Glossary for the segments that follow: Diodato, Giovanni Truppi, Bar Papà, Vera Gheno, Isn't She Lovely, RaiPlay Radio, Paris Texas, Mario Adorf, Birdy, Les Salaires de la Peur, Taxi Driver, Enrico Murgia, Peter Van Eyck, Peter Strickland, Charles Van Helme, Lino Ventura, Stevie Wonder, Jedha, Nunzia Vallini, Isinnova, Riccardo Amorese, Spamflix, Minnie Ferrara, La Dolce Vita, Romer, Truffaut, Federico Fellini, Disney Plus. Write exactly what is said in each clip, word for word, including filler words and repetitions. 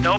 No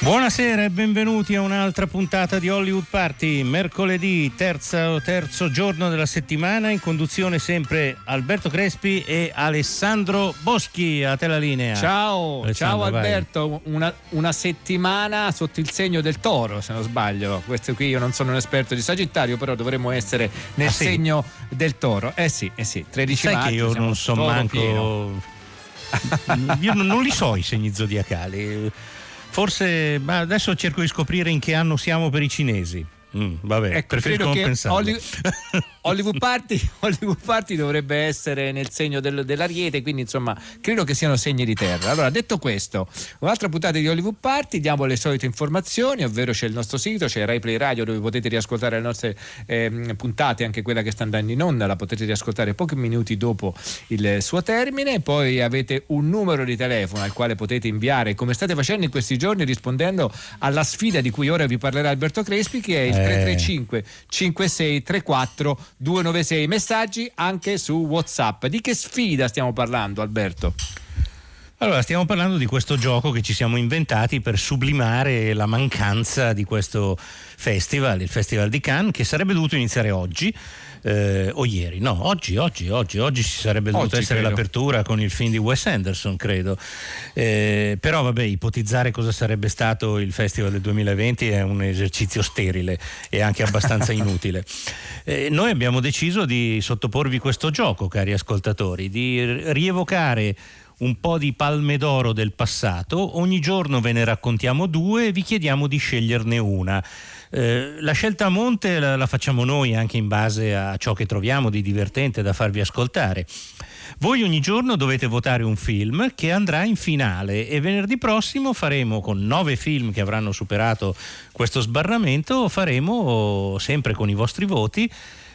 Buonasera e benvenuti a un'altra puntata di Hollywood Party, mercoledì terzo, terzo giorno della settimana, in conduzione sempre Alberto Crespi e Alessandro Boschi. A te la linea. Ciao, ciao Alberto, una, una settimana sotto il segno del toro, se non sbaglio. Questo qui, io non sono un esperto di Sagittario, però dovremmo essere nel ah, sì. segno del toro. Eh sì, eh sì, tredici Sai maggio. Sai che io non so manco... io non li so i segni zodiacali. Forse, ma adesso cerco di scoprire in che anno siamo per i cinesi. Mm, vabbè, ecco, preferisco non pensare. Hollywood, Hollywood, Party, Hollywood Party dovrebbe essere nel segno del, dell'Ariete, quindi insomma credo che siano segni di terra. Allora, detto questo, un'altra puntata di Hollywood Party, diamo le solite informazioni, ovvero c'è il nostro sito, c'è RaiPlay Radio dove potete riascoltare le nostre eh, puntate, anche quella che sta andando in onda la potete riascoltare pochi minuti dopo il suo termine. Poi avete un numero di telefono al quale potete inviare, come state facendo in questi giorni, rispondendo alla sfida di cui ora vi parlerà Alberto Crespi, che è il tre tre cinque cinque sei tre quattro due nove sei. Messaggi anche su WhatsApp. Di che sfida stiamo parlando, Alberto? Allora, stiamo parlando di questo gioco che ci siamo inventati per sublimare la mancanza di questo festival, il Festival di Cannes, che sarebbe dovuto iniziare oggi. Eh, o ieri, no, oggi, oggi, oggi, oggi ci sarebbe dovuto oggi, essere credo. L'apertura con il film di Wes Anderson, credo. Eh, però vabbè, ipotizzare cosa sarebbe stato il festival del duemilaventi è un esercizio sterile e anche abbastanza inutile. Eh, noi abbiamo deciso di sottoporvi questo gioco, cari ascoltatori, di rievocare un po' di palme d'oro del passato. Ogni giorno ve ne raccontiamo due e vi chiediamo di sceglierne una. Eh, la scelta a monte la, la facciamo noi anche in base a ciò che troviamo di divertente da farvi ascoltare. Voi ogni giorno dovete votare un film che andrà in finale e venerdì prossimo faremo, con nove film che avranno superato questo sbarramento, faremo sempre con i vostri voti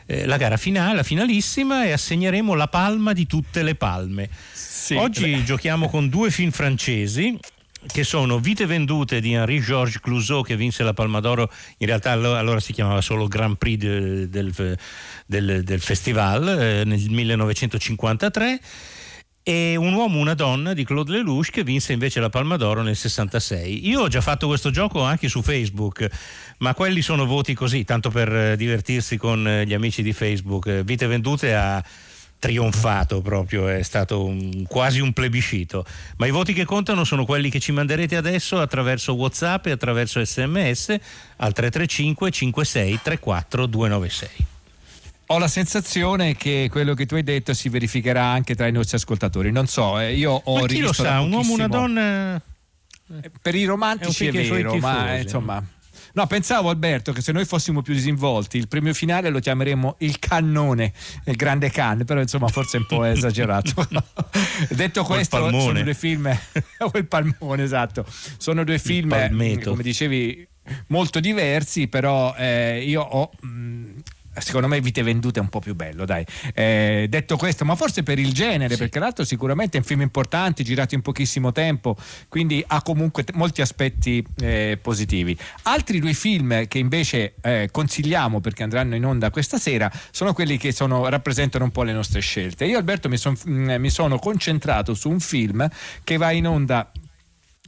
eh, la gara finale, la finalissima, e assegneremo la palma di tutte le palme. Sì, oggi beh. Giochiamo con due film francesi che sono Vite vendute di Henri Georges Clouzot, che vinse la Palma d'Oro, in realtà allora si chiamava solo Grand Prix del, del, del, del festival, eh, nel millenovecentocinquantatré, e Un uomo, una donna di Claude Lelouch, che vinse invece la Palma d'Oro nel sessantasei. Io ho già fatto questo gioco anche su Facebook, ma quelli sono voti così, tanto per divertirsi con gli amici di Facebook. Vite vendute ha trionfato proprio, è stato un, quasi un plebiscito, ma i voti che contano sono quelli che ci manderete adesso attraverso WhatsApp e attraverso S M S al tre tre cinque cinque sei tre quattro due nove sei. Ho la sensazione che quello che tu hai detto si verificherà anche tra i nostri ascoltatori, non so, io ho ma chi rivisto lo sa, un uomo, una donna per i romantici è, è vero, ma insomma... No, pensavo Alberto che se noi fossimo più disinvolti il premio finale lo chiameremmo il cannone, il grande Cannes, però insomma forse è un po' esagerato. Detto questo, sono due film o il palmone, esatto, sono due film, come dicevi, molto diversi, però eh, io ho... Mh, secondo me Vite vendute è un po' più bello, dai. Eh, detto questo, ma forse per il genere, sì, perché l'altro sicuramente è un film importante, girato in pochissimo tempo, quindi ha comunque t- molti aspetti eh, positivi. Altri due film che invece eh, consigliamo perché andranno in onda questa sera sono quelli che sono, rappresentano un po' le nostre scelte. Io Alberto mi, son, mh, mi sono concentrato su un film che va in onda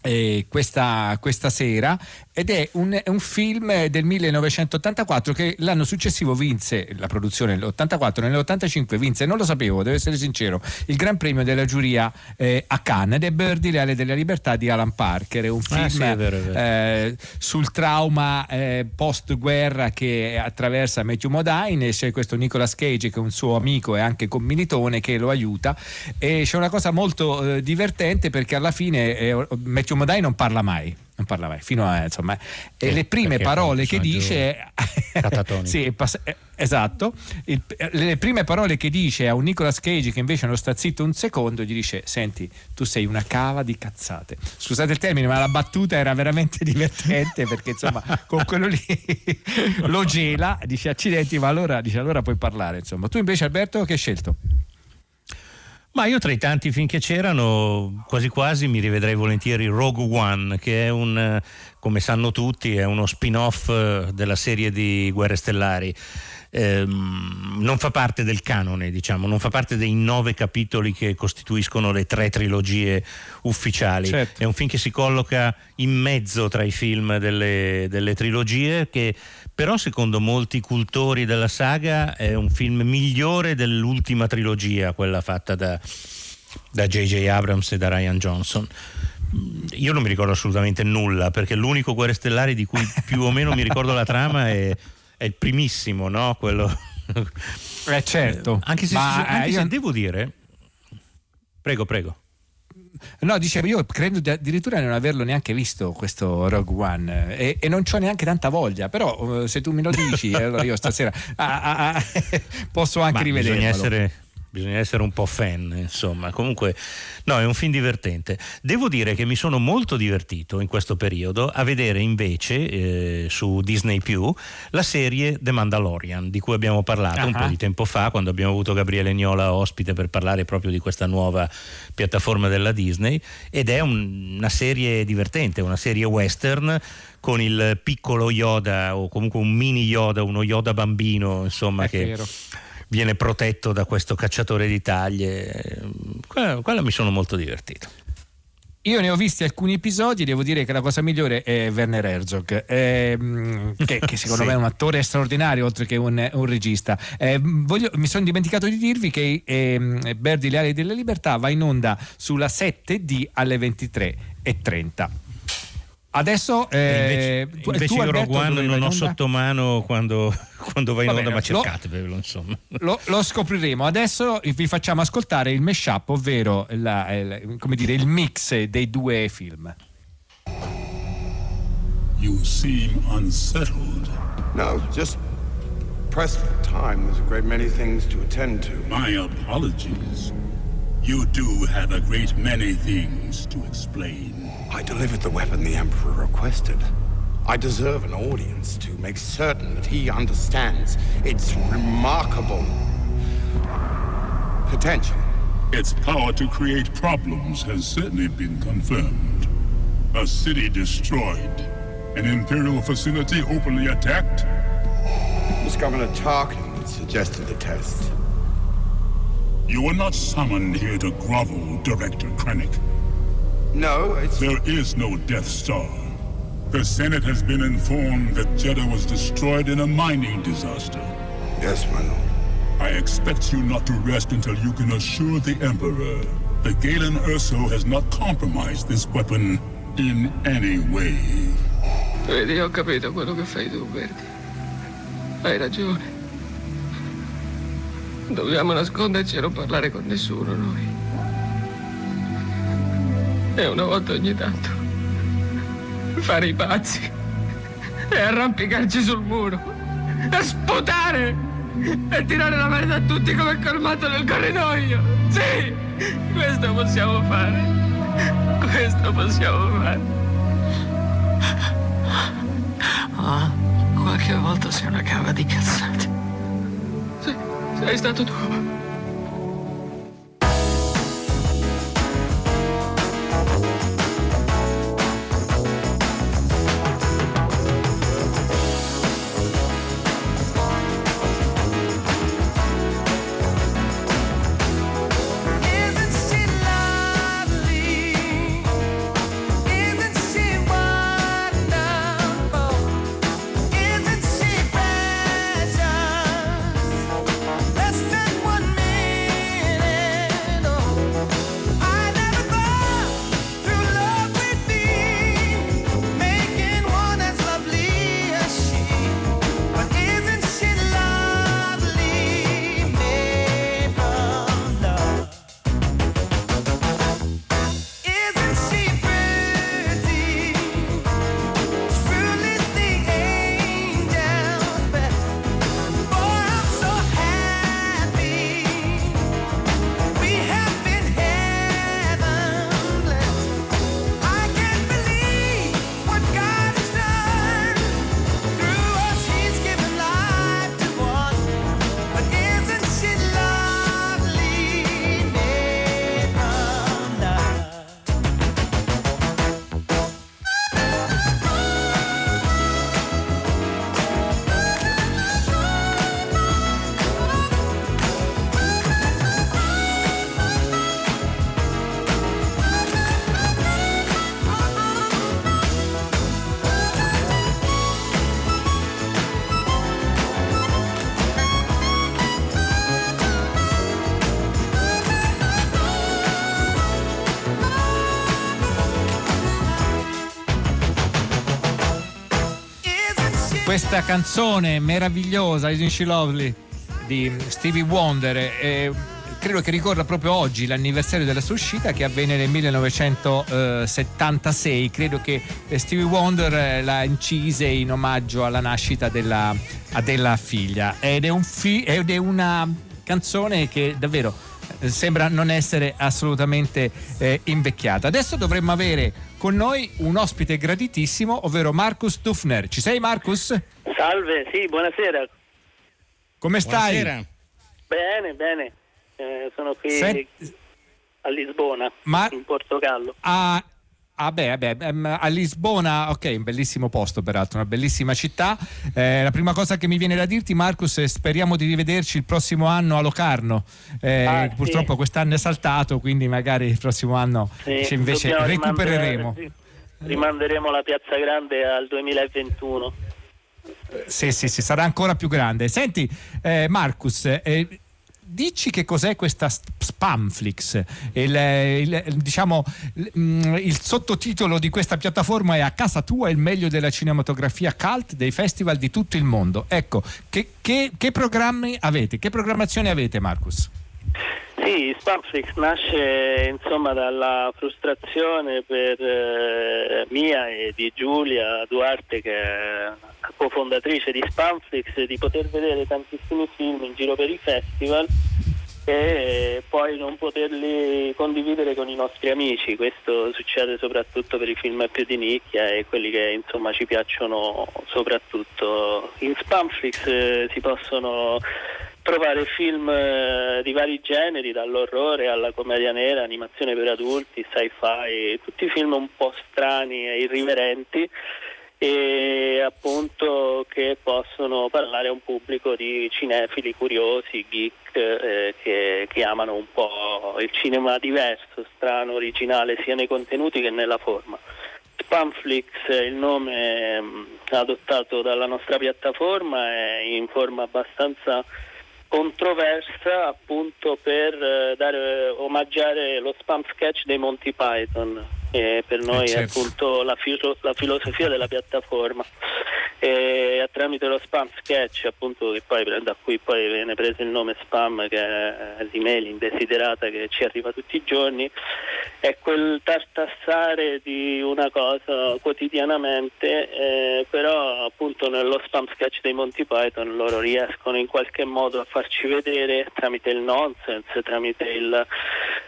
eh, questa, questa sera, ed è un, un film del millenovecentottantaquattro che l'anno successivo vinse la produzione nell'ottantaquattro, nell'ottantacinque vinse, non lo sapevo, devo essere sincero, il Gran Premio della giuria eh, a Cannes, ed è Birdy, Le ali della Libertà di Alan Parker. È un film ah, sì, è vero, è vero. Eh, sul trauma eh, post-guerra che attraversa Matthew Modine, e c'è questo Nicolas Cage che è un suo amico e anche commilitone che lo aiuta, e c'è una cosa molto eh, divertente perché alla fine eh, Matthew Modine non parla mai. Non parla mai, fino a insomma, eh, e le prime parole che dice, sì, pass- eh, esatto, il, le prime parole che dice a un Nicolas Cage che invece non sta zitto un secondo, gli dice: senti, tu sei una cava di cazzate. Scusate il termine, ma la battuta era veramente divertente perché insomma con quello lì lo gela, dice accidenti, ma allora dice allora puoi parlare. Insomma, tu invece Alberto che hai scelto? Ma io tra i tanti film che c'erano quasi quasi mi rivedrei volentieri Rogue One, che è un, come sanno tutti, è uno spin-off della serie di Guerre Stellari. Eh, non fa parte del canone, diciamo, non fa parte dei nove capitoli che costituiscono le tre trilogie ufficiali. Certo. È un film che si colloca in mezzo tra i film delle, delle trilogie, che però secondo molti cultori della saga è un film migliore dell'ultima trilogia, quella fatta da, da J J Abrams e da Rian Johnson. Io non mi ricordo assolutamente nulla, perché l'unico Guerre Stellari di cui più o meno mi ricordo la trama è è il primissimo, no? Quello eh certo, anche se, ma, anche eh, se io... devo dire prego prego no, dicevo, io credo di addirittura non averlo neanche visto questo Rogue One, e, e non c'ho neanche tanta voglia, però se tu me lo dici allora io stasera ah, ah, ah, posso anche rivederlo. Bisogna essere, bisogna essere un po' fan, insomma. Comunque no, è un film divertente. Devo dire che mi sono molto divertito in questo periodo a vedere invece eh, su Disney Plus la serie The Mandalorian, di cui abbiamo parlato uh-huh. un po' di tempo fa, quando abbiamo avuto Gabriele Niola ospite per parlare proprio di questa nuova piattaforma della Disney, ed è un, una serie divertente, una serie western con il piccolo Yoda, o comunque un mini Yoda, uno Yoda bambino, insomma, è che vero. Viene protetto da questo cacciatore di taglie. Quella, quella mi sono molto divertito. Io ne ho visti alcuni episodi, devo dire che la cosa migliore è Werner Herzog, ehm, che, che secondo sì. me è un attore straordinario, oltre che un, un regista. Eh, voglio, mi sono dimenticato di dirvi che ehm, Birdy, Le ali della Libertà va in onda sulla sette D alle ventitré e trenta. Adesso eh, invece, tu, invece tu, io Rogue One non ho sotto mano quando, quando vai in onda, ma cercatevelo, insomma. Lo, lo scopriremo. Adesso vi facciamo ascoltare il mashup, ovvero la, la, come dire, il mix dei due film. You seem unsettled. No, just pressed for time. There's a great many things to attend to. My apologies. You do have a great many things to explain. I delivered the weapon the Emperor requested. I deserve an audience to make certain that he understands its remarkable potential. Its power to create problems has certainly been confirmed. A city destroyed, an Imperial facility openly attacked. Miss Governor Tarkin suggested the test. You were not summoned here to grovel, Director Krennic. No, it's... There is no Death Star. The Senate has been informed that Jedha was destroyed in a mining disaster. Yes, my lord. I expect you not to rest until you can assure the Emperor that Galen Erso has not compromised this weapon in any way. Vedi, ho capito quello che fai tu, Berti. Hai ragione. Dobbiamo nasconderci e non parlare con nessuno, noi. E una volta ogni tanto fare i pazzi e arrampicarci sul muro e sputare e tirare la merda a tutti come il colmato nel corridoio. Sì, questo possiamo fare. Questo possiamo fare. Ah, qualche volta sei una cava di cazzate. Sì, sei stato tu. One minute. questa canzone meravigliosa, Isn't She Lovely, di Stevie Wonder. E credo che ricorda proprio oggi l'anniversario della sua uscita, che avvenne nel millenovecentosettantasei. Credo che Stevie Wonder la incise in omaggio alla nascita della, della figlia, ed è, un fi- ed è una canzone che davvero sembra non essere assolutamente eh, invecchiata. Adesso dovremmo avere con noi un ospite graditissimo, ovvero Markus Duffner. Ci sei, Markus? Salve, sì, buonasera. Come stai? Buonasera. Bene, bene. Eh, sono qui Senti... a Lisbona, Ma... in Portogallo. Ah, ah beh, beh, a Lisbona, ok, un bellissimo posto peraltro, una bellissima città. Eh, la prima cosa che mi viene da dirti, Markus, è speriamo di rivederci il prossimo anno a Locarno. Eh, ah, purtroppo sì. Quest'anno è saltato, quindi magari il prossimo anno sì, ci invece dobbiamo recupereremo. Rimandere, sì. Rimanderemo la Piazza Grande al duemilaventuno. Sì, sì, sì, sarà ancora più grande. Senti, eh, Markus, eh, dici che cos'è questa Spamflix? Il, il, diciamo, il, il sottotitolo di questa piattaforma è "A casa tua il meglio della cinematografia cult dei festival di tutto il mondo". Ecco, che, che, che programmi avete? Che programmazione avete, Markus? Sì, Spamflix nasce insomma dalla frustrazione per eh, mia e di Giulia Duarte, che è cofondatrice di Spamflix, di poter vedere tantissimi film in giro per i festival e poi non poterli condividere con i nostri amici. Questo succede soprattutto per i film più di nicchia e quelli che insomma ci piacciono soprattutto. In Spamflix eh, si possono trovare film di vari generi, dall'orrore alla commedia nera, animazione per adulti, sci-fi, tutti film un po' strani e irriverenti e appunto che possono parlare a un pubblico di cinefili curiosi, geek, eh, che, che amano un po' il cinema diverso, strano, originale, sia nei contenuti che nella forma. Spamflix è il nome adottato dalla nostra piattaforma, è in forma abbastanza controversa appunto per dare, omaggiare lo spam sketch dei Monty Python, che per noi eh certo. è appunto la, filo- la filosofia della piattaforma, e tramite lo spam sketch appunto che poi, da cui poi viene preso il nome spam, che è l'email indesiderata che ci arriva tutti i giorni, è quel tartassare di una cosa quotidianamente, eh, però appunto nello spam sketch dei Monty Python loro riescono in qualche modo a farci vedere tramite il nonsense, tramite il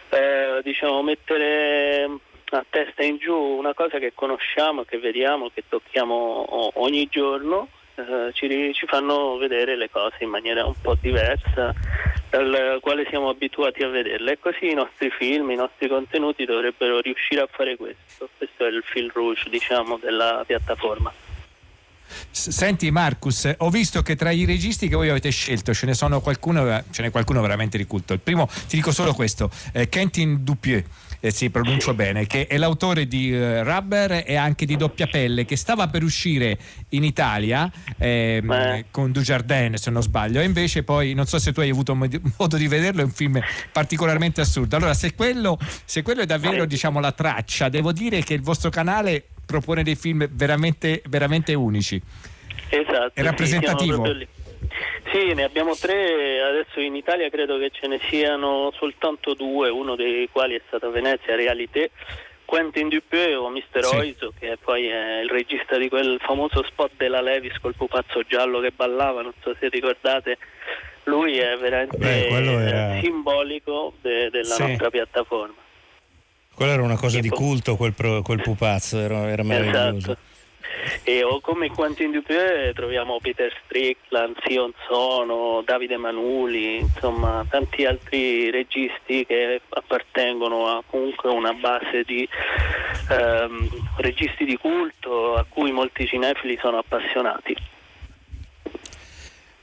eh, diciamo mettere a testa in giù una cosa che conosciamo, che vediamo, che tocchiamo ogni giorno, eh, ci, ci fanno vedere le cose in maniera un po' diversa dal quale siamo abituati a vederle, e così i nostri film, i nostri contenuti dovrebbero riuscire a fare questo. Questo è il fil rouge, diciamo, della piattaforma. Senti, Markus, ho visto che tra i registi che voi avete scelto ce ne sono qualcuno, ce n'è qualcuno veramente di culto. Il primo, ti dico solo questo, eh, Quentin Dupieux, eh, si pronuncia bene, che è l'autore di eh, Rubber e anche di Doppia Pelle, che stava per uscire in Italia eh, eh. con Dujardin, se non sbaglio, e invece poi non so se tu hai avuto modo di vederlo, è un film particolarmente assurdo. Allora, se quello, se quello è davvero eh. diciamo la traccia, devo dire che il vostro canale propone dei film veramente veramente unici. Esatto. È rappresentativo. Sì, sì, ne abbiamo tre adesso in Italia, credo che ce ne siano soltanto due, uno dei quali è stato a Venezia, Realité, Quentin Dupieux o mister Sì. Oizo, che poi è il regista di quel famoso spot della Levis col pupazzo giallo che ballava, non so se ricordate. Lui è veramente Beh, era... simbolico de- della Sì. nostra piattaforma. Quella era una cosa tipo di culto, quel, pro, quel pupazzo, era, era meraviglioso. Esatto. E o come Quentin Dupieux troviamo Peter Strickland, Sion Sono, Davide Manuli, insomma tanti altri registi che appartengono a comunque una base di ehm, registi di culto a cui molti cinefili sono appassionati.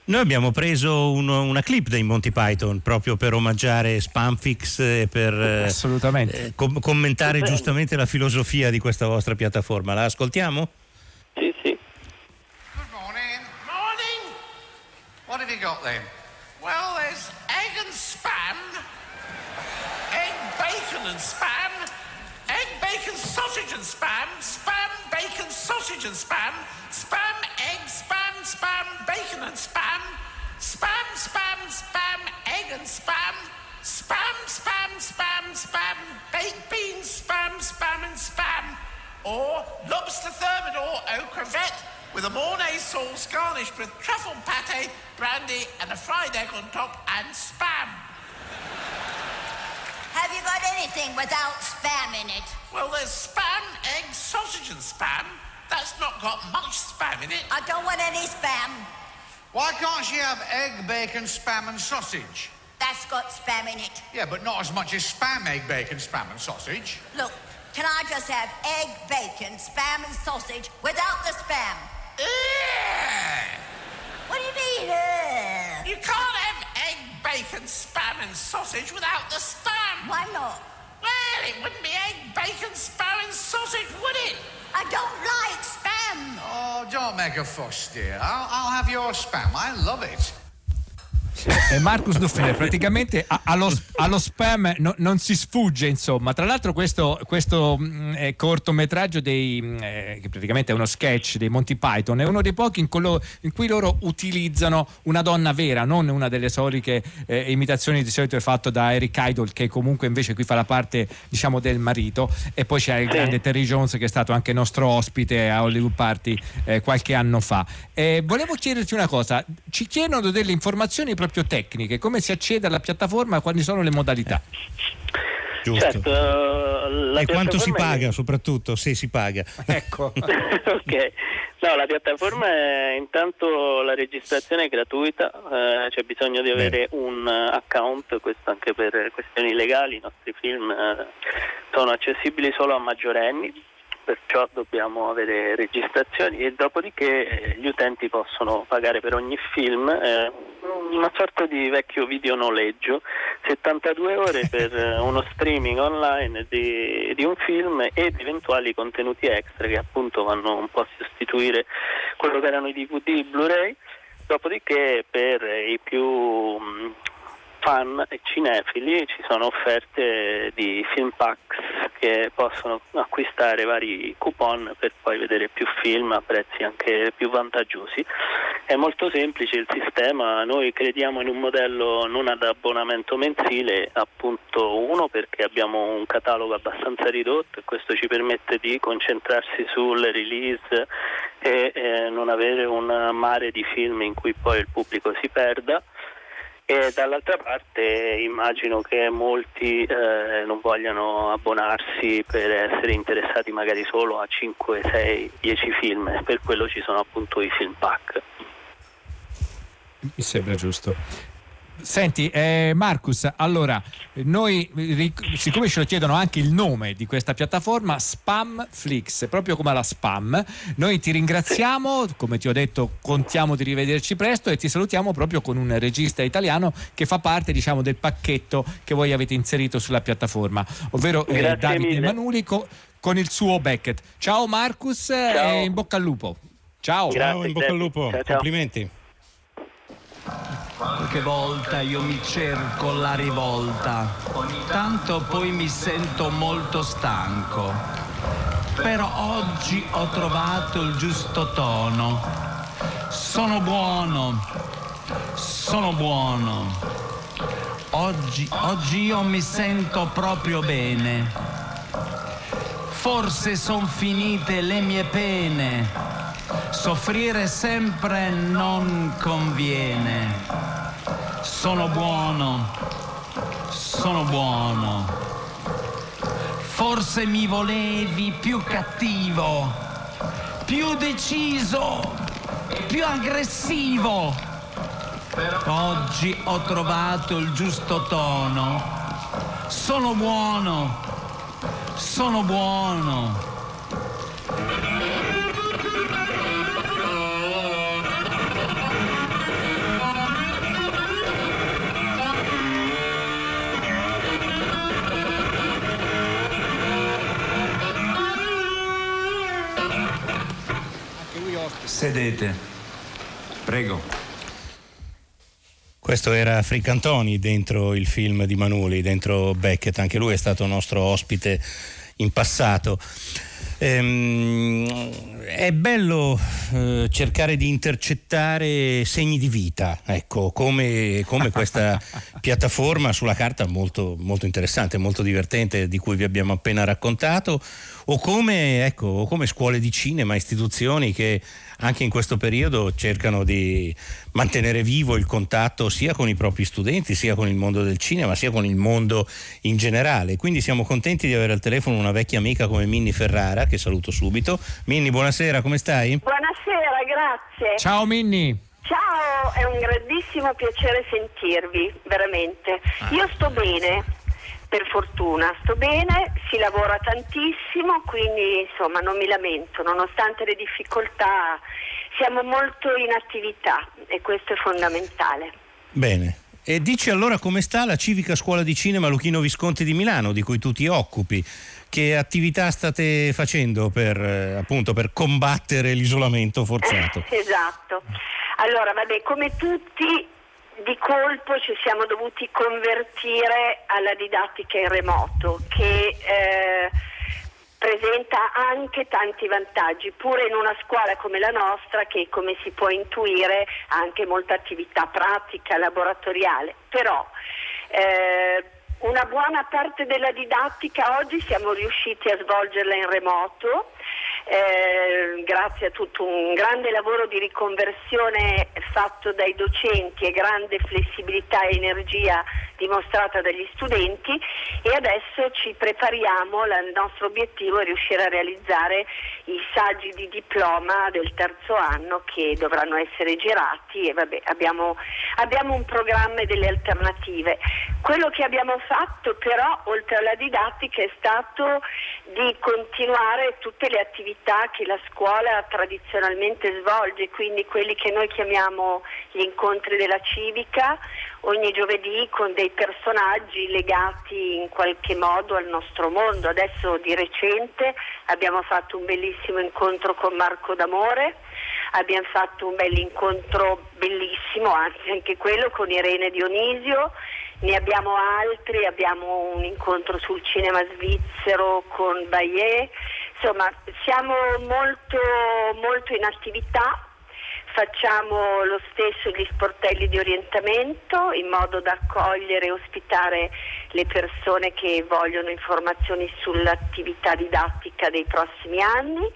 Noi abbiamo preso uno, una clip dei Monty Python proprio per omaggiare Spamflix e per Assolutamente. Eh, com- commentare Bene. giustamente la filosofia di questa vostra piattaforma. La ascoltiamo? Sì, sì. Good morning. Morning. What have you got then? Well, there's egg and spam, egg bacon and spam, egg bacon sausage and spam, spam bacon sausage and spam, spam egg spam egg and spam, spam, spam, spam, spam, baked beans, spam, spam and spam, or lobster thermidor au crevette with a Mornay sauce garnished with truffle pate, brandy and a fried egg on top and spam. Have you got anything without spam in it? Well, there's spam, egg, sausage and spam. That's not got much spam in it. I don't want any spam. Why can't she have egg, bacon, spam and sausage? That's got spam in it. Yeah, but not as much as spam, egg, bacon, spam and sausage. Look, can I just have egg, bacon, spam and sausage without the spam? Yeah. What do you mean, uh? You can't have egg, bacon, spam and sausage without the spam. Why not? Well, it wouldn't be egg, bacon, spam and sausage, would it? I don't like spam. Oh, don't make a fuss, dear. I'll, I'll have your spam. I love it. E Markus Duffner praticamente allo, allo spam no, non si sfugge, insomma. Tra l'altro questo, questo eh, cortometraggio dei, eh, che praticamente è uno sketch dei Monty Python, è uno dei pochi in, quello, in cui loro utilizzano una donna vera, non una delle solite eh, imitazioni di solito è fatto da Eric Idle, che comunque invece qui fa la parte, diciamo, del marito. E poi c'è il grande Terry Jones, che è stato anche nostro ospite a Hollywood Party eh, qualche anno fa. Eh, volevo chiederti una cosa, ci chiedono delle informazioni proprio tecniche, come si accede alla piattaforma, quali sono le modalità? Giusto. Certo, la e quanto si paga, è... soprattutto se si paga. Ecco. Ok. No, la piattaforma è, intanto la registrazione è gratuita, eh, c'è bisogno di avere Beh. un account, questo anche per questioni legali, i nostri film eh, sono accessibili solo a maggiorenni, perciò dobbiamo avere registrazioni, e dopodiché gli utenti possono pagare per ogni film eh, una sorta di vecchio video noleggio, settantadue ore per uno streaming online di, di un film ed eventuali contenuti extra che appunto vanno un po' a sostituire quello che erano i D V D, i Blu-ray. Dopodiché per i più fan e cinefili ci sono offerte di film packs che possono acquistare vari coupon per poi vedere più film a prezzi anche più vantaggiosi. È molto semplice il sistema, noi crediamo in un modello non ad abbonamento mensile, appunto, uno perché abbiamo un catalogo abbastanza ridotto e questo ci permette di concentrarsi sulle release e eh, non avere un mare di film in cui poi il pubblico si perda. E dall'altra parte immagino che molti eh, non vogliano abbonarsi per essere interessati magari solo a cinque, sei, dieci film, per quello ci sono appunto i film pack. Mi sembra giusto. Senti, eh, Markus, allora noi, ric- siccome ce lo chiedono anche il nome di questa piattaforma, Spamflix, proprio come la spam, noi ti ringraziamo, come ti ho detto contiamo di rivederci presto, e ti salutiamo proprio con un regista italiano che fa parte, diciamo, del pacchetto che voi avete inserito sulla piattaforma, ovvero eh, Davide Manuli con il suo Beckett. Ciao Markus, e in bocca al lupo. Ciao. Grazie, ciao, in bocca al lupo, ciao, ciao. Complimenti. Qualche volta io mi cerco la rivolta, tanto poi mi sento molto stanco. Però oggi ho trovato il giusto tono. Sono buono, sono buono. Oggi, oggi io mi sento proprio bene. Forse son finite le mie pene. Soffrire sempre non conviene. Sono buono, sono buono. Forse mi volevi più cattivo, più deciso, più aggressivo. Oggi ho trovato il giusto tono. Sono buono, sono buono. Sedete, prego. Questo era Fricantoni dentro il film di Manuli, dentro Beckett, anche lui è stato nostro ospite in passato. Ehm, è bello eh, cercare di intercettare segni di vita, ecco, come, come questa piattaforma sulla carta molto, molto interessante, molto divertente, di cui vi abbiamo appena raccontato, o come, ecco, o come scuole di cinema, istituzioni che anche in questo periodo cercano di mantenere vivo il contatto sia con i propri studenti, sia con il mondo del cinema, sia con il mondo in generale. Quindi siamo contenti di avere al telefono una vecchia amica come Minnie Ferrara, che saluto subito. Minnie, buonasera, come stai? Buonasera, grazie. Ciao Minnie. Ciao, è un grandissimo piacere sentirvi, veramente. Ah. Io sto bene. Per fortuna sto bene, si lavora tantissimo, quindi insomma non mi lamento, nonostante le difficoltà siamo molto in attività e questo è fondamentale. Bene, e dici allora come sta la Civica Scuola di Cinema Luchino Visconti di Milano, di cui tu ti occupi? Che attività state facendo per eh, appunto per combattere l'isolamento forzato? Esatto, allora vabbè, come tutti di colpo ci siamo dovuti convertire alla didattica in remoto, che eh, presenta anche tanti vantaggi, pure in una scuola come la nostra che, come si può intuire, ha anche molta attività pratica, laboratoriale. Però eh, una buona parte della didattica oggi siamo riusciti a svolgerla in remoto. Eh, grazie a tutto un grande lavoro di riconversione fatto dai docenti e grande flessibilità e energia dimostrata dagli studenti, e adesso ci prepariamo, la, il nostro obiettivo è riuscire a realizzare i saggi di diploma del terzo anno che dovranno essere girati, e vabbè, abbiamo, abbiamo un programma e delle alternative. Quello che abbiamo fatto però, oltre alla didattica, è stato di continuare tutte le attività che la scuola tradizionalmente svolge, quindi quelli che noi chiamiamo gli incontri della civica, ogni giovedì con dei personaggi legati in qualche modo al nostro mondo. Adesso di recente abbiamo fatto un bellissimo incontro con Marco D'Amore, abbiamo fatto un bel incontro bellissimo, anzi anche quello con Irene Dionisio, ne abbiamo altri, abbiamo un incontro sul cinema svizzero con Bayer. Insomma, siamo molto, molto in attività, facciamo lo stesso gli sportelli di orientamento in modo da accogliere e ospitare le persone che vogliono informazioni sull'attività didattica dei prossimi anni.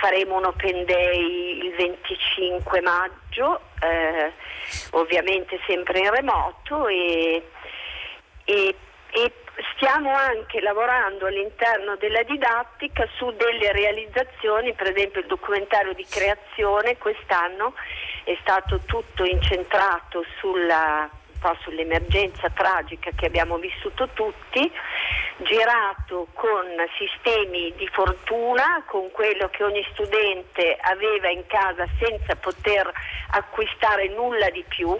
Faremo un open day il venticinque maggio, eh, ovviamente sempre in remoto, e, e, e stiamo anche lavorando all'interno della didattica su delle realizzazioni, per esempio il documentario di creazione quest'anno è stato tutto incentrato sulla, un po' sull'emergenza tragica che abbiamo vissuto tutti, girato con sistemi di fortuna, con quello che ogni studente aveva in casa senza poter acquistare nulla di più,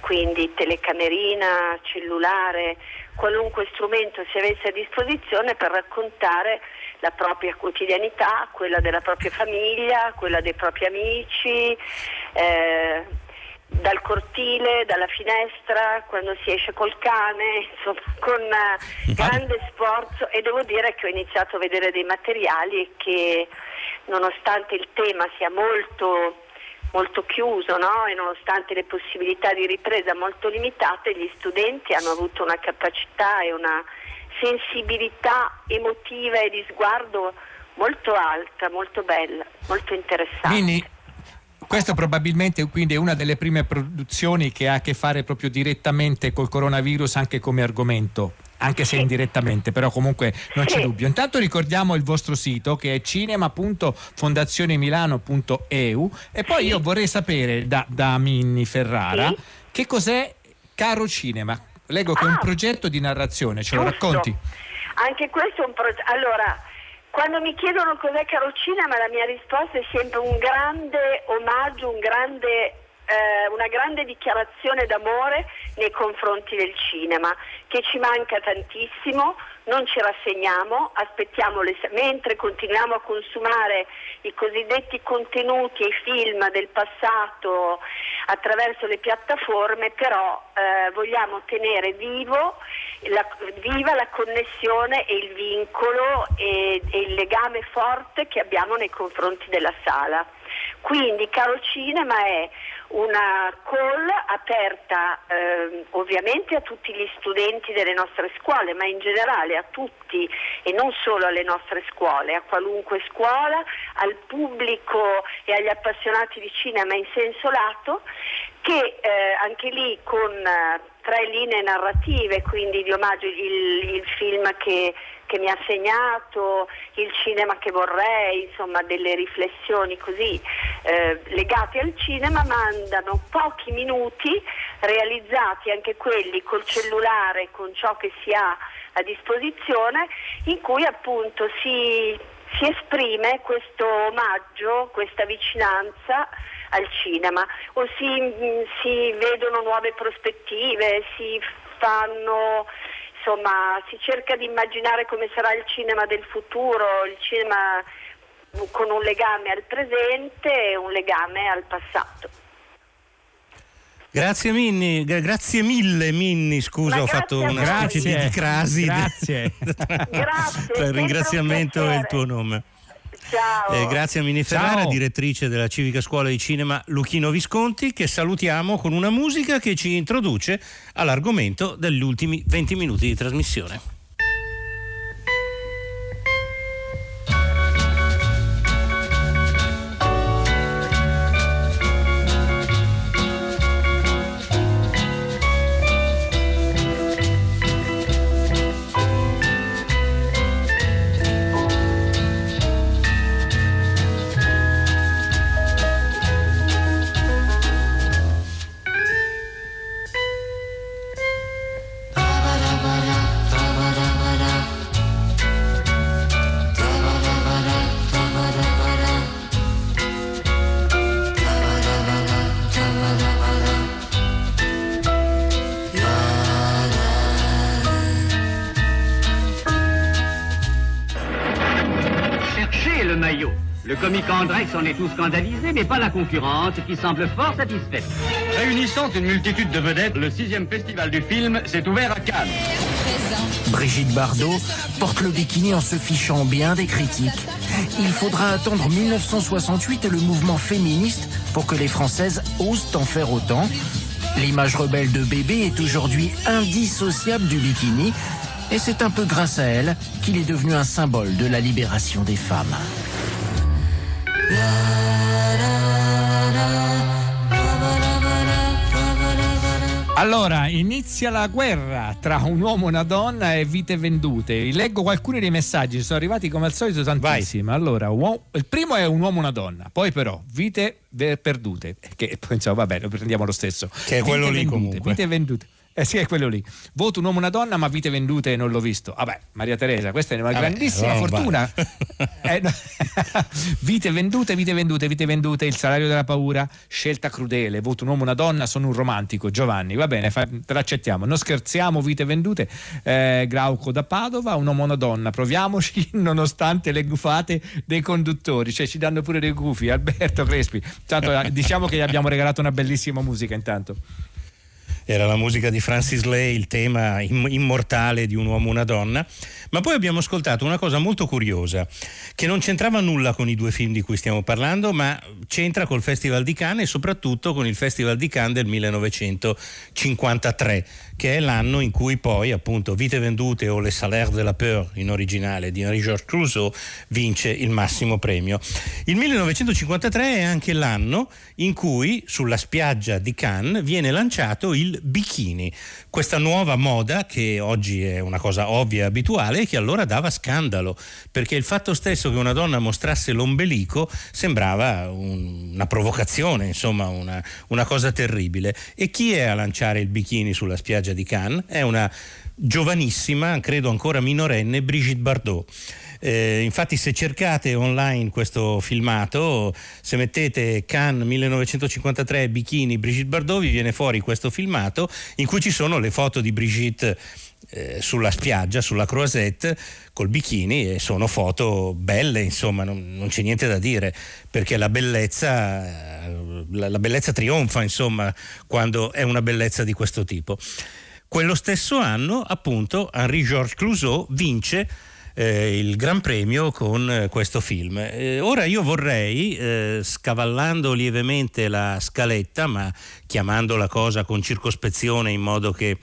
quindi telecamerina, cellulare, qualunque strumento si avesse a disposizione per raccontare la propria quotidianità, quella della propria famiglia, quella dei propri amici, eh, dal cortile, dalla finestra, quando si esce col cane, insomma, con grande sforzo. E devo dire che ho iniziato a vedere dei materiali che, nonostante il tema sia molto molto chiuso, no? E nonostante le possibilità di ripresa molto limitate, gli studenti hanno avuto una capacità e una sensibilità emotiva e di sguardo molto alta, molto bella, molto interessante. Quindi questo probabilmente quindi è una delle prime produzioni che ha a che fare proprio direttamente col coronavirus, anche come argomento, anche se indirettamente, però comunque non c'è dubbio. Intanto ricordiamo il vostro sito, che è cinema punto fondazione milano punto e u, e poi io vorrei sapere da, da Minnie Ferrara che cos'è Caro Cinema. Leggo che è un progetto di narrazione, ce lo racconti? Anche questo è un progetto. Allora, quando mi chiedono cos'è Caro Cinema, la mia risposta è sempre un grande omaggio, un grande, eh, una grande dichiarazione d'amore nei confronti del cinema, che ci manca tantissimo. non ci rassegniamo, aspettiamo le, mentre continuiamo a consumare i cosiddetti contenuti e i film del passato attraverso le piattaforme, però eh, vogliamo tenere vivo la, viva la connessione e il vincolo e, e il legame forte che abbiamo nei confronti della sala. Quindi Caro Cinema è una call aperta eh, ovviamente a tutti gli studenti delle nostre scuole, ma in generale a tutti e non solo alle nostre scuole, a qualunque scuola, al pubblico e agli appassionati di cinema in senso lato, che eh, anche lì con eh, tre linee narrative, quindi di omaggio il, il film che che mi ha segnato, il cinema che vorrei, insomma delle riflessioni così eh, legate al cinema, mandano pochi minuti realizzati anche quelli col cellulare, con ciò che si ha a disposizione, in cui appunto si, si esprime questo omaggio, questa vicinanza al cinema, o si, si vedono nuove prospettive, si fanno... Insomma, si cerca di immaginare come sarà il cinema del futuro, il cinema con un legame al presente e un legame al passato. Grazie Minnie, gra- grazie mille Minnie, scusa, ma ho fatto una specie di crasi. Grazie. Grazie. Il ringraziamento e il tuo nome. Ciao. Eh, grazie a Minnie Ferrara, direttrice della Civica Scuola di Cinema Luchino Visconti, che salutiamo con una musica che ci introduce all'argomento degli ultimi venti minuti di trasmissione. André s'en est tout scandalisé, mais pas la concurrence, qui semble fort satisfaite. Réunissant une multitude de vedettes, le sixième festival du film s'est ouvert à Cannes. Brigitte Bardot porte le bikini en se fichant bien des critiques. Il faudra attendre mille neuf cent soixante-huit et le mouvement féministe pour que les Françaises osent en faire autant. L'image rebelle de bébé est aujourd'hui indissociable du bikini, et c'est un peu grâce à elle qu'il est devenu un symbole de la libération des femmes. Allora, inizia la guerra tra un uomo e una donna e vite vendute. Leggo alcuni dei messaggi, sono arrivati come al solito tantissimi. Vai. Allora, uo- il primo è un uomo e una donna, poi però vite ve- perdute, che pensavo vabbè, lo prendiamo lo stesso. Che è quello vite lì vendute, comunque. Vite vendute. Eh sì, è quello lì. Voto un uomo e una donna, ma vite vendute non l'ho visto. Vabbè, Maria Teresa, questa è una Vabbè, grandissima roba. fortuna. eh, no. Vite vendute, vite vendute, vite vendute, il salario della paura, scelta crudele, voto un uomo e una donna, sono un romantico. Giovanni, va bene, fa, te l'accettiamo. Non scherziamo, vite vendute. Eh, Glauco da Padova, un uomo e una donna, proviamoci nonostante le gufate dei conduttori. Cioè ci danno pure dei gufi, Alberto Crespi. Tanto, diciamo che gli abbiamo regalato una bellissima musica intanto. Era la musica di Francis Lay, il tema immortale di un uomo e una donna. Ma poi abbiamo ascoltato una cosa molto curiosa che non c'entrava nulla con i due film di cui stiamo parlando, ma c'entra col Festival di Cannes e soprattutto con il Festival di Cannes del millenovecentocinquantatré, che è l'anno in cui poi appunto Vite vendute o Les Salaires de la Peur in originale di Henri Georges Clouzot vince il massimo premio. Il millenovecentocinquantatré è anche l'anno in cui sulla spiaggia di Cannes viene lanciato il bikini, questa nuova moda che oggi è una cosa ovvia e abituale e che allora dava scandalo, perché il fatto stesso che una donna mostrasse l'ombelico sembrava un, una provocazione, insomma una, una cosa terribile. E chi è a lanciare il bikini sulla spiaggia di Cannes? È una giovanissima, credo ancora minorenne, Brigitte Bardot. Eh, infatti se cercate online questo filmato, se mettete Cannes millenovecentocinquantatré bikini Brigitte Bardot, vi viene fuori questo filmato in cui ci sono le foto di Brigitte eh, sulla spiaggia, sulla Croisette, col bikini, e sono foto belle, insomma, non, non c'è niente da dire, perché la bellezza, la, la bellezza trionfa, insomma, quando è una bellezza di questo tipo. Quello stesso anno, appunto, Henri Georges Clouzot vince eh, il Gran Premio con eh, questo film. Eh, ora io vorrei, eh, scavallando lievemente la scaletta, ma chiamando la cosa con circospezione, in modo che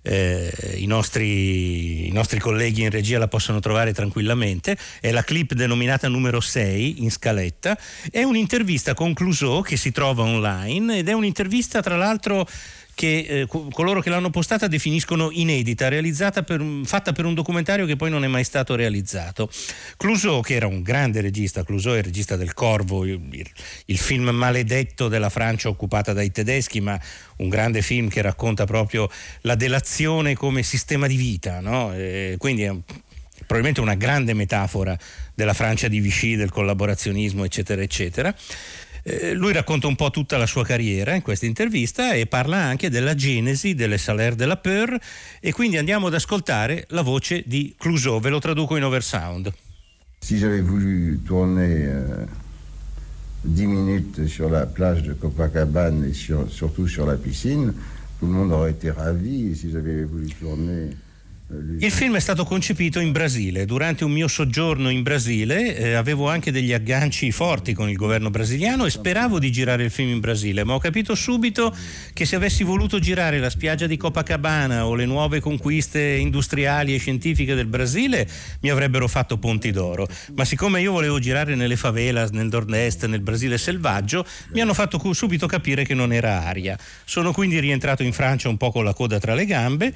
eh, i, nostri, i nostri colleghi in regia la possano trovare tranquillamente, è la clip denominata numero sei in scaletta, è un'intervista con Clouzot che si trova online, ed è un'intervista, tra l'altro, che eh, coloro che l'hanno postata definiscono inedita, realizzata per, fatta per un documentario che poi non è mai stato realizzato. Clouzot, che era un grande regista, Clouzot è il regista del Corvo, il, il film maledetto della Francia occupata dai tedeschi, ma un grande film che racconta proprio la delazione come sistema di vita, no? E quindi è probabilmente una grande metafora della Francia di Vichy, del collaborazionismo, eccetera eccetera. Lui racconta un po' tutta la sua carriera in questa intervista e parla anche della genesi delle Salaires de la Peur, e quindi andiamo ad ascoltare la voce di Clouzot, ve lo traduco in oversound. Si j'avais voulu tourner euh, dix minutes sur la plage de Copacabana et sur, surtout sur la piscine, tout le monde aurait été ravi, et si j'avais voulu tourner... Il film è stato concepito in Brasile. Durante un mio soggiorno in Brasile eh, avevo anche degli agganci forti con il governo brasiliano e speravo di girare il film in Brasile, ma ho capito subito che se avessi voluto girare la spiaggia di Copacabana o le nuove conquiste industriali e scientifiche del Brasile mi avrebbero fatto Ponti d'Oro, ma siccome io volevo girare nelle favelas, nel nord-est, nel Brasile selvaggio, mi hanno fatto subito capire che non era aria. Sono quindi rientrato in Francia un po' con la coda tra le gambe,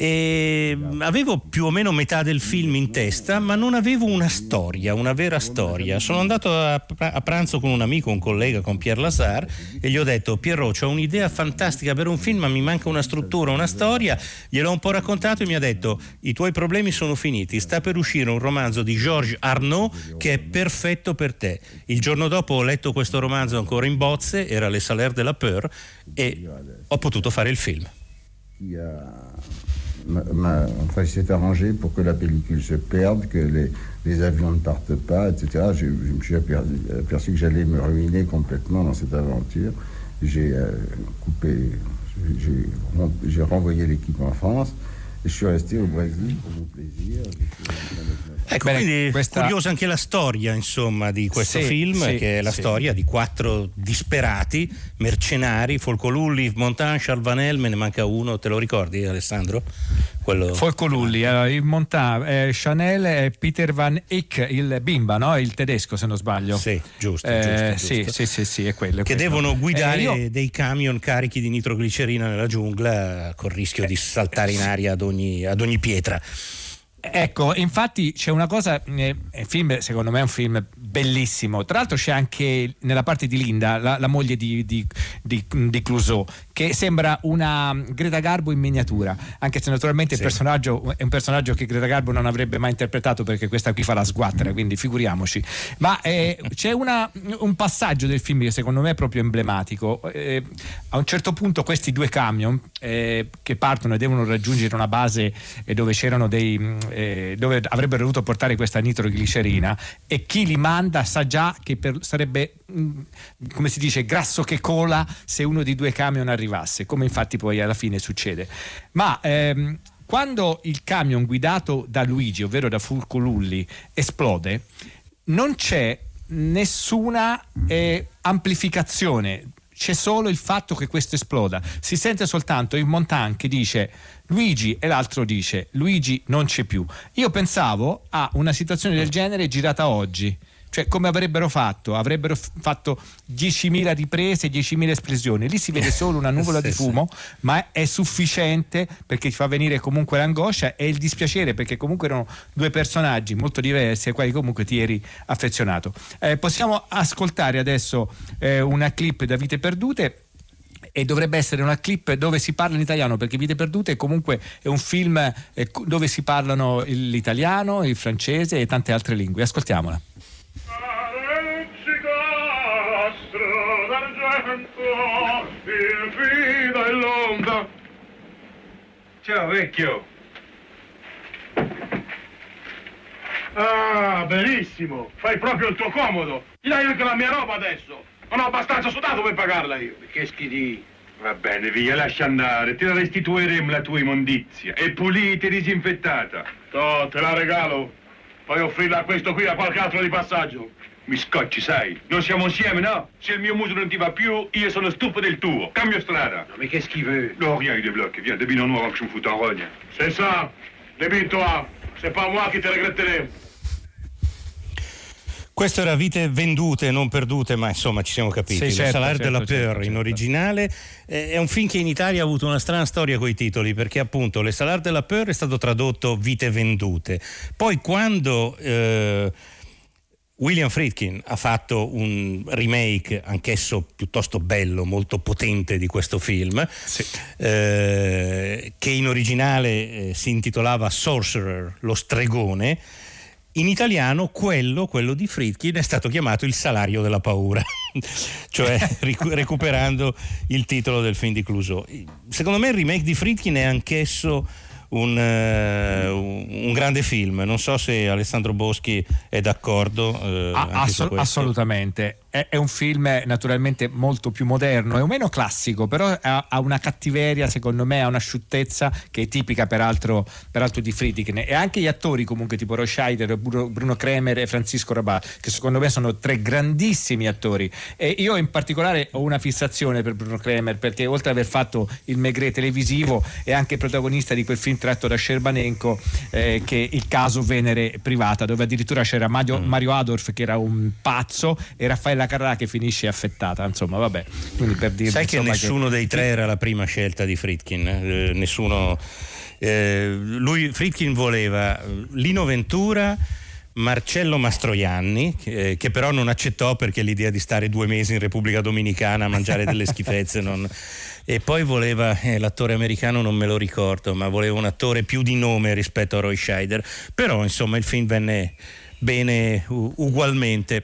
e avevo più o meno metà del film in testa, ma non avevo una storia, una vera storia. Sono andato a, a pranzo con un amico, un collega, con Pierre Lazar, e gli ho detto: Pierrot, c'ho un'idea fantastica per un film, ma mi manca una struttura, una storia. Gliel'ho un po' raccontato e mi ha detto: i tuoi problemi sono finiti, sta per uscire un romanzo di Georges Arnaud che è perfetto per te. Il giorno dopo ho letto questo romanzo ancora in bozze, era Les Salaires de la Peur, e ho potuto fare il film. Ma, ma, enfin, il s'est arrangé pour que la pellicule se perde, que les, les avions ne partent pas, et cetera. Je, je me suis aperçu, aperçu que j'allais me ruiner complètement dans cette aventure. J'ai euh, coupé, j'ai, j'ai renvoyé l'équipe en France. Ecco, bene, quindi questa... curiosa anche la storia, insomma, di questo sì, film sì, che è la sì. storia di quattro disperati mercenari: Folco Lulli, Yves Montand, Charles Van Helme, ne manca uno, te lo ricordi, Alessandro? Quello... Folco Lulli, eh, Yves Montand, eh, Chanel e Peter Van Eyck, il bimba, no? Il tedesco, se non sbaglio. Sì, giusto, eh, giusto, giusto. Sì, sì, sì, sì, è quello, è che quello. Devono guidare eh, io... dei camion carichi di nitroglicerina nella giungla, col rischio eh, di saltare in aria ad ogni, ad ogni pietra. Ecco, infatti c'è una cosa, eh, il film secondo me è un film bellissimo, tra l'altro c'è anche nella parte di Linda, la, la moglie di, di, di, di Clouzot, che sembra una Greta Garbo in miniatura, anche se naturalmente sì. il personaggio è un personaggio che Greta Garbo non avrebbe mai interpretato, perché questa qui fa la sguattera, quindi figuriamoci, ma eh, c'è una, un passaggio del film che secondo me è proprio emblematico. Eh, a un certo punto questi due camion eh, che partono e devono raggiungere una base eh, dove c'erano dei Eh, dove avrebbero dovuto portare questa nitroglicerina, e chi li manda sa già che per, sarebbe mh, come si dice grasso che cola se uno di due camion arrivasse, come infatti poi alla fine succede. Ma ehm, quando il camion guidato da Luigi, ovvero da Folco Lulli, esplode, non c'è nessuna eh, amplificazione, c'è solo il fatto che questo esploda, si sente soltanto il Montand che dice Luigi, e l'altro dice Luigi non c'è più. Io pensavo a una situazione del genere girata oggi, cioè come avrebbero fatto, avrebbero fatto diecimila riprese, diecimila esplosioni, lì si vede solo una nuvola di fumo, ma è sufficiente perché ti fa venire comunque l'angoscia e il dispiacere, perché comunque erano due personaggi molto diversi ai quali comunque ti eri affezionato. Eh, possiamo ascoltare adesso eh, una clip da Vite Perdute, e dovrebbe essere una clip dove si parla in italiano, perché Vite Perdute comunque è un film dove si parlano l'italiano, il francese e tante altre lingue. Ascoltiamola. Ciao vecchio, Ah, benissimo. Fai proprio il tuo comodo. Ti dai anche la mia roba adesso. Non ho abbastanza sudato per pagarla io. Che schifo. Va bene, via, lascia andare. Te la restituiremo la tua immondizia. È pulita e disinfettata. No, te la regalo. Puoi offrirla a questo qui, a qualche altro di passaggio. Mi scocci, sai. Non siamo insieme, no? Se il mio muso non ti va più, io sono stufo del tuo. Cambio strada. No, ma che schifo. Non, rien, il débloque. Viens, débile en noir avant que je me foute en rogne. C'est ça. Débile-toi. C'est pas moi qui te regretteremo. Questo era Vite vendute, non perdute, ma insomma ci siamo capiti. Sì, certo, Les Salaires certo, de la Peur, certo, certo. In originale, eh, è un film che in Italia ha avuto una strana storia coi titoli, perché appunto Les Salaires de la Peur è stato tradotto Vite vendute. Poi quando eh, William Friedkin ha fatto un remake, anch'esso piuttosto bello, molto potente di questo film, sì. eh, che in originale eh, si intitolava Sorcerer, lo stregone. In italiano quello, quello di Friedkin è stato chiamato Il salario della paura, cioè ric- recuperando il titolo del film di Clouzot. Secondo me il remake di Friedkin è anch'esso un, uh, un grande film. Non so se Alessandro Boschi è d'accordo. Uh, ah, assol- assolutamente. È un film naturalmente molto più moderno, è un meno classico, però ha una cattiveria, secondo me, ha una sciuttezza che è tipica peraltro, peraltro di Friedkin, e anche gli attori comunque tipo Roy Scheider, Bruno Cremer e Francisco Rabbat, che secondo me sono tre grandissimi attori. E io in particolare ho una fissazione per Bruno Cremer, perché oltre ad aver fatto il Maigret televisivo è anche protagonista di quel film tratto da Scerbanenko, eh, che è Il caso Venere privata, dove addirittura c'era Mario, Mario Adorf che era un pazzo e Raffaella La Carrà che finisce affettata, insomma, vabbè. Quindi per dirvi, sai che nessuno che... dei tre era la prima scelta di Friedkin, eh, nessuno. Eh, lui Friedkin voleva Lino Ventura, Marcello Mastroianni, eh, che però non accettò perché l'idea di stare due mesi in Repubblica Dominicana a mangiare delle schifezze non. E poi voleva, eh, l'attore americano non me lo ricordo, ma voleva un attore più di nome rispetto a Roy Scheider. Però insomma il film venne bene u- ugualmente.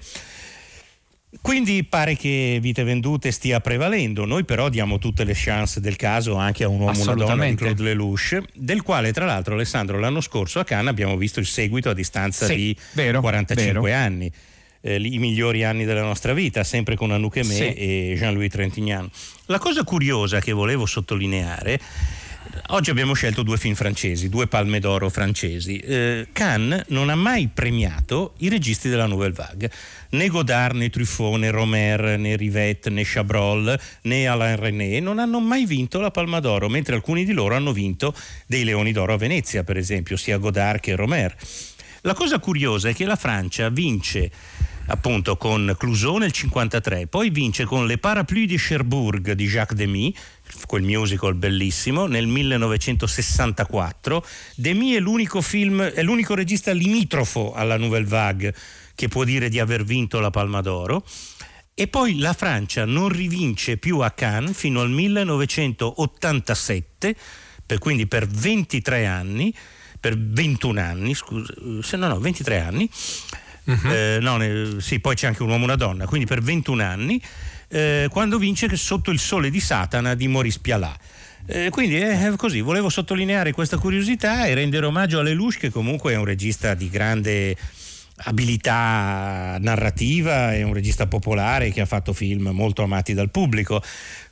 Quindi pare che Vite vendute stia prevalendo. Noi però diamo tutte le chance del caso anche a Un uomo e una donna di Claude Lelouch, del quale tra l'altro, Alessandro, l'anno scorso a Cannes abbiamo visto il seguito a distanza sì, di vero, quarantacinque vero. anni, eh, I migliori anni della nostra vita, sempre con Anouk Aimée sì. e Jean-Louis Trintignant. La cosa curiosa che volevo sottolineare: oggi abbiamo scelto due film francesi, due palme d'oro francesi. Eh, Cannes non ha mai premiato i registi della Nouvelle Vague, né Godard, né Truffaut, né Romer, né Rivette, né Chabrol, né Alain René non hanno mai vinto la Palma d'Oro, mentre alcuni di loro hanno vinto dei Leoni d'Oro a Venezia, per esempio, sia Godard che Romer. La cosa curiosa è che la Francia vince appunto con Clouzot nel cinquantatré, poi vince con Le Parapluie di Cherbourg di Jacques Demy, quel musical bellissimo, nel millenovecentosessantaquattro. Demy è l'unico film, è l'unico regista limitrofo alla Nouvelle Vague che può dire di aver vinto la Palma d'Oro. E poi la Francia non rivince più a Cannes fino al millenovecentottantasette, per, quindi per ventitré anni per ventuno anni scusa, se no no ventitré anni. Uh-huh. Eh, no, ne, sì, poi c'è anche Un uomo e una donna, quindi per ventuno anni, eh, quando vince Sotto il sole di Satana di Maurice Pialat. Eh, quindi è eh, così, volevo sottolineare questa curiosità e rendere omaggio a Lelouch, che comunque è un regista di grande abilità narrativa, è un regista popolare che ha fatto film molto amati dal pubblico.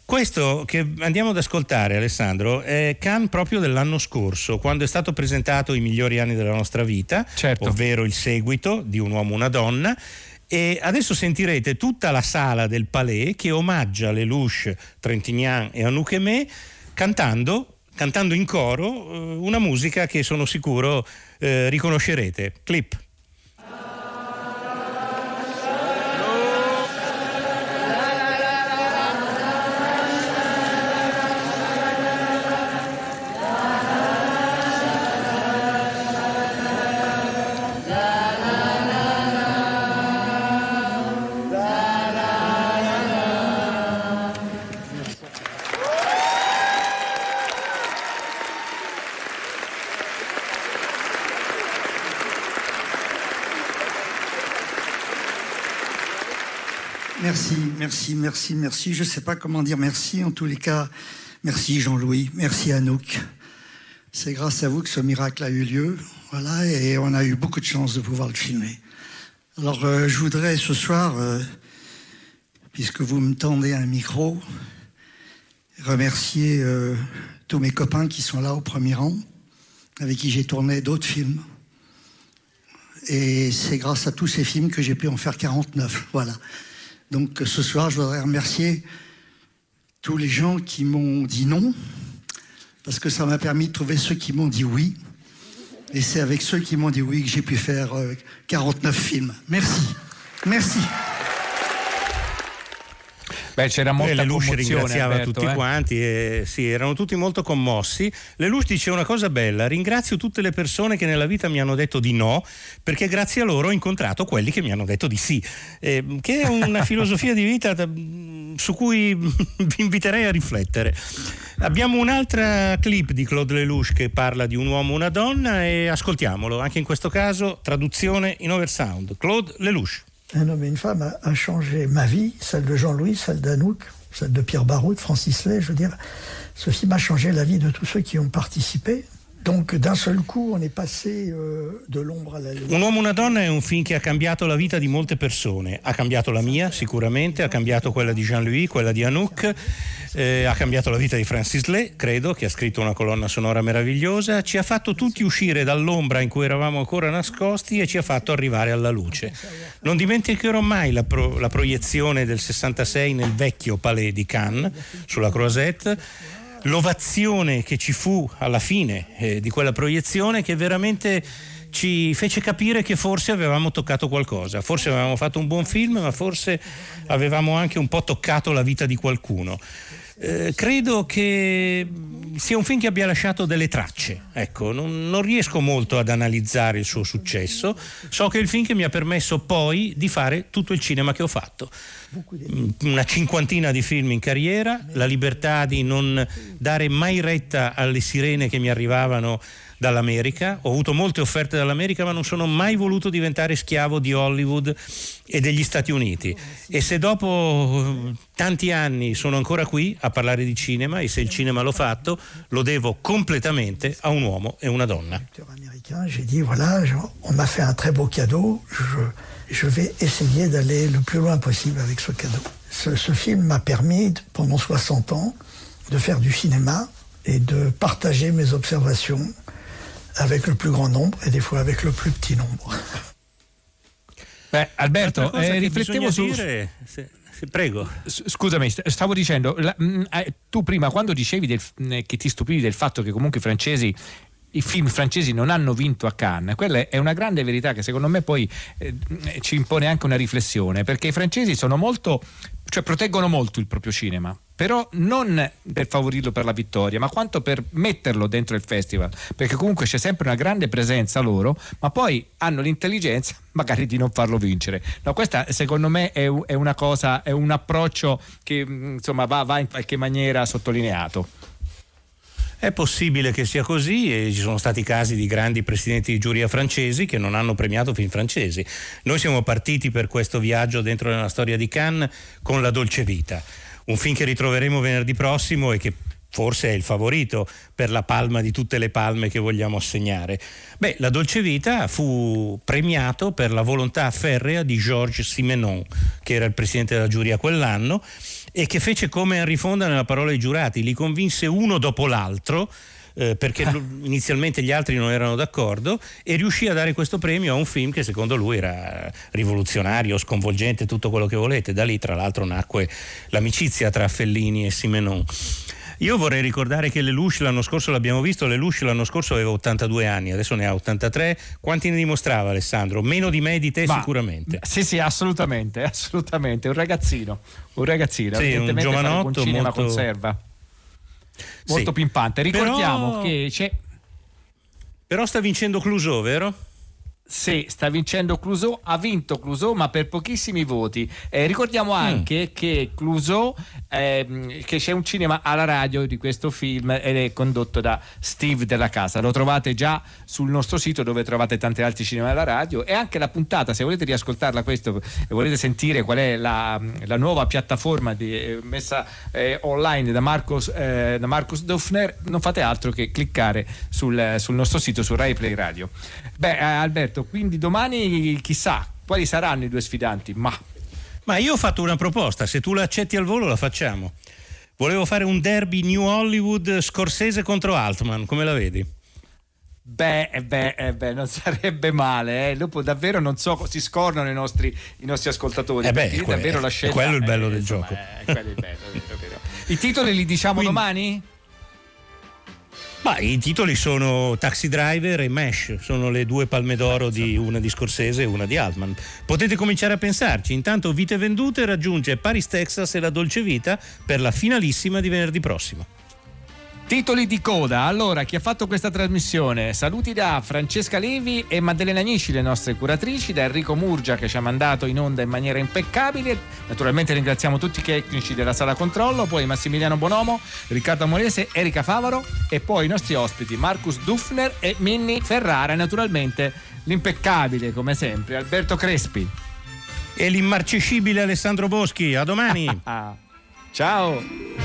Questo che andiamo ad ascoltare, Alessandro, è Cannes proprio dell'anno scorso, quando è stato presentato I migliori anni della nostra vita, certo. ovvero il seguito di Un uomo e una donna, e adesso sentirete tutta la sala del Palais che omaggia Lelouch, Trintignant e Anouk Aimée cantando, cantando in coro una musica che sono sicuro eh, riconoscerete. Clip. Merci, merci, merci, merci. Je ne sais pas comment dire merci. En tous les cas, merci Jean-Louis, merci Anouk, C'est grâce à vous que ce miracle a eu lieu. Voilà, et on a eu beaucoup de chance de pouvoir le filmer. Alors, euh, je voudrais ce soir, euh, puisque vous me tendez un micro, remercier euh, tous mes copains qui sont là au premier rang, avec qui j'ai tourné d'autres films. Et c'est grâce à tous ces films que j'ai pu en faire quarante-neuf. Voilà. Donc, ce soir, je voudrais remercier tous les gens qui m'ont dit non, parce que ça m'a permis de trouver ceux qui m'ont dit oui. Et c'est avec ceux qui m'ont dit oui que j'ai pu faire quarantanove films. Merci. Merci. Beh, c'era molta Lelouch ringraziava Alberto, tutti eh? quanti e sì, erano tutti molto commossi. Lelouch dice una cosa bella: ringrazio tutte le persone che nella vita mi hanno detto di no, perché grazie a loro ho incontrato quelli che mi hanno detto di sì, eh, che è una filosofia di vita su cui vi inviterei a riflettere. Abbiamo un'altra clip di Claude Lelouch che parla di un uomo e una donna, e ascoltiamolo anche in questo caso, traduzione in oversound, Claude Lelouch. Un homme et une femme a, a changé ma vie, celle de Jean-Louis, celle d'Anouk, celle de Pierre Barraud, de Francis Lay, je veux dire. Ce film a changé la vie de tous ceux qui ont participé. Donc d'un seul coup, on est passé euh, de l'ombre à la luce. Un uomo e una donna è un film che ha cambiato la vita di molte persone. Ha cambiato la mia, sicuramente, ha cambiato quella di Jean-Louis, quella di Anouk, eh, ha cambiato la vita di Francis Lay, credo, che ha scritto una colonna sonora meravigliosa. Ci ha fatto tutti uscire dall'ombra in cui eravamo ancora nascosti e ci ha fatto arrivare alla luce. Non dimenticherò mai la, pro- la proiezione del sessantasei nel vecchio Palais di Cannes, sulla Croisette. L'ovazione che ci fu alla fine eh, di quella proiezione, che veramente ci fece capire che forse avevamo toccato qualcosa, forse avevamo fatto un buon film, ma forse avevamo anche un po' toccato la vita di qualcuno. Eh, credo che sia un film che abbia lasciato delle tracce, ecco, non, non riesco molto ad analizzare il suo successo, so che è il film che mi ha permesso poi di fare tutto il cinema che ho fatto, una cinquantina di film in carriera, la libertà di non dare mai retta alle sirene che mi arrivavano dall'America. Ho avuto molte offerte dall'America, ma non sono mai voluto diventare schiavo di Hollywood e degli Stati Uniti, e se dopo tanti anni sono ancora qui a parlare di cinema, e se il cinema l'ho fatto, lo devo completamente a un uomo e una donna. J'ai dit voilà, on m'a fait un très beau cadeau, je, je vais essayer d'aller le plus loin possible avec ce cadeau. Ce, ce film m'a permis pendant soixante ans de faire du cinéma et de partager mes observations avec le plus grand nombre e des fois avec le plus petit nombre. Beh, Alberto, eh, riflettevo su... Dire, se, se prego. Scusami, stavo dicendo, la, tu prima quando dicevi del, che ti stupivi del fatto che comunque i francesi, i film francesi non hanno vinto a Cannes, quella è una grande verità che secondo me poi eh, ci impone anche una riflessione, perché i francesi sono molto... cioè proteggono molto il proprio cinema, però non per favorirlo per la vittoria, ma quanto per metterlo dentro il festival, perché comunque c'è sempre una grande presenza loro, ma poi hanno l'intelligenza magari di non farlo vincere. No, questa secondo me è, è una cosa, è un approccio che insomma va, va in qualche maniera sottolineato. È possibile che sia così, e ci sono stati casi di grandi presidenti di giuria francesi che non hanno premiato film francesi. Noi siamo partiti per questo viaggio dentro la storia di Cannes con La Dolce Vita, un film che ritroveremo venerdì prossimo e che forse è il favorito per la palma di tutte le palme che vogliamo assegnare. Beh, La Dolce Vita fu premiato per la volontà ferrea di Georges Simenon, che era il presidente della giuria quell'anno e che fece come Henri Fonda nella Parola ai giurati, li convinse uno dopo l'altro, eh, perché ah. inizialmente gli altri non erano d'accordo, e riuscì a dare questo premio a un film che secondo lui era rivoluzionario, sconvolgente, tutto quello che volete. Da lì tra l'altro nacque l'amicizia tra Fellini e Simenon. Io vorrei ricordare che Lelouch l'anno scorso, l'abbiamo visto, Lelouch l'anno scorso aveva ottantadue anni, adesso ne ha ottantatré. Quanti ne dimostrava, Alessandro? Meno di me e di te. Ma, sicuramente. Sì, sì, assolutamente, assolutamente. Un ragazzino, un ragazzino. Sì, un giovanotto. Molto conserva. Molto sì. Pimpante. Ricordiamo però... che c'è... Però sta vincendo Clouzot, vero? Sì, sta vincendo Clouzot, ha vinto Clouzot ma per pochissimi voti. Eh, ricordiamo anche mm. che Clouzot, eh, che c'è un cinema alla radio di questo film ed è condotto da Steve Della Casa. Lo trovate già sul nostro sito dove trovate tanti altri cinema alla radio, e anche la puntata, se volete riascoltarla questo e volete sentire qual è la, la nuova piattaforma di, eh, messa eh, online da Markus, eh, da Markus Duffner, non fate altro che cliccare sul, sul nostro sito, su RaiPlay Radio. Beh, eh, Alberto, quindi domani chissà quali saranno i due sfidanti, ma ma io ho fatto una proposta, se tu la accetti al volo la facciamo. Volevo fare un derby New Hollywood Scorsese contro Altman, come la vedi? Beh, beh, eh beh, non sarebbe male, eh. Dopo davvero non so, si scornano i nostri, i nostri ascoltatori, eh beh, perché que- davvero la scelta, quello è il bello eh, del insomma, gioco eh, quello è il bello, vero, vero. I titoli li diciamo quindi domani? Ma i titoli sono Taxi Driver e Mesh, sono le due palme d'oro, di una di Scorsese e una di Altman. Potete cominciare a pensarci. Intanto Vite Vendute raggiunge Paris, Texas e La Dolce Vita per la finalissima di venerdì prossimo. Titoli di coda. Allora, chi ha fatto questa trasmissione? Saluti da Francesca Levi e Maddalena Agnici, le nostre curatrici, da Enrico Murgia che ci ha mandato in onda in maniera impeccabile. Naturalmente ringraziamo tutti i tecnici della sala controllo, poi Massimiliano Bonomo, Riccardo Amorese, Erika Favaro e poi i nostri ospiti Markus Duffner e Minnie Ferrara, e naturalmente l'impeccabile come sempre Alberto Crespi e l'immarcescibile Alessandro Boschi. A domani. Ciao.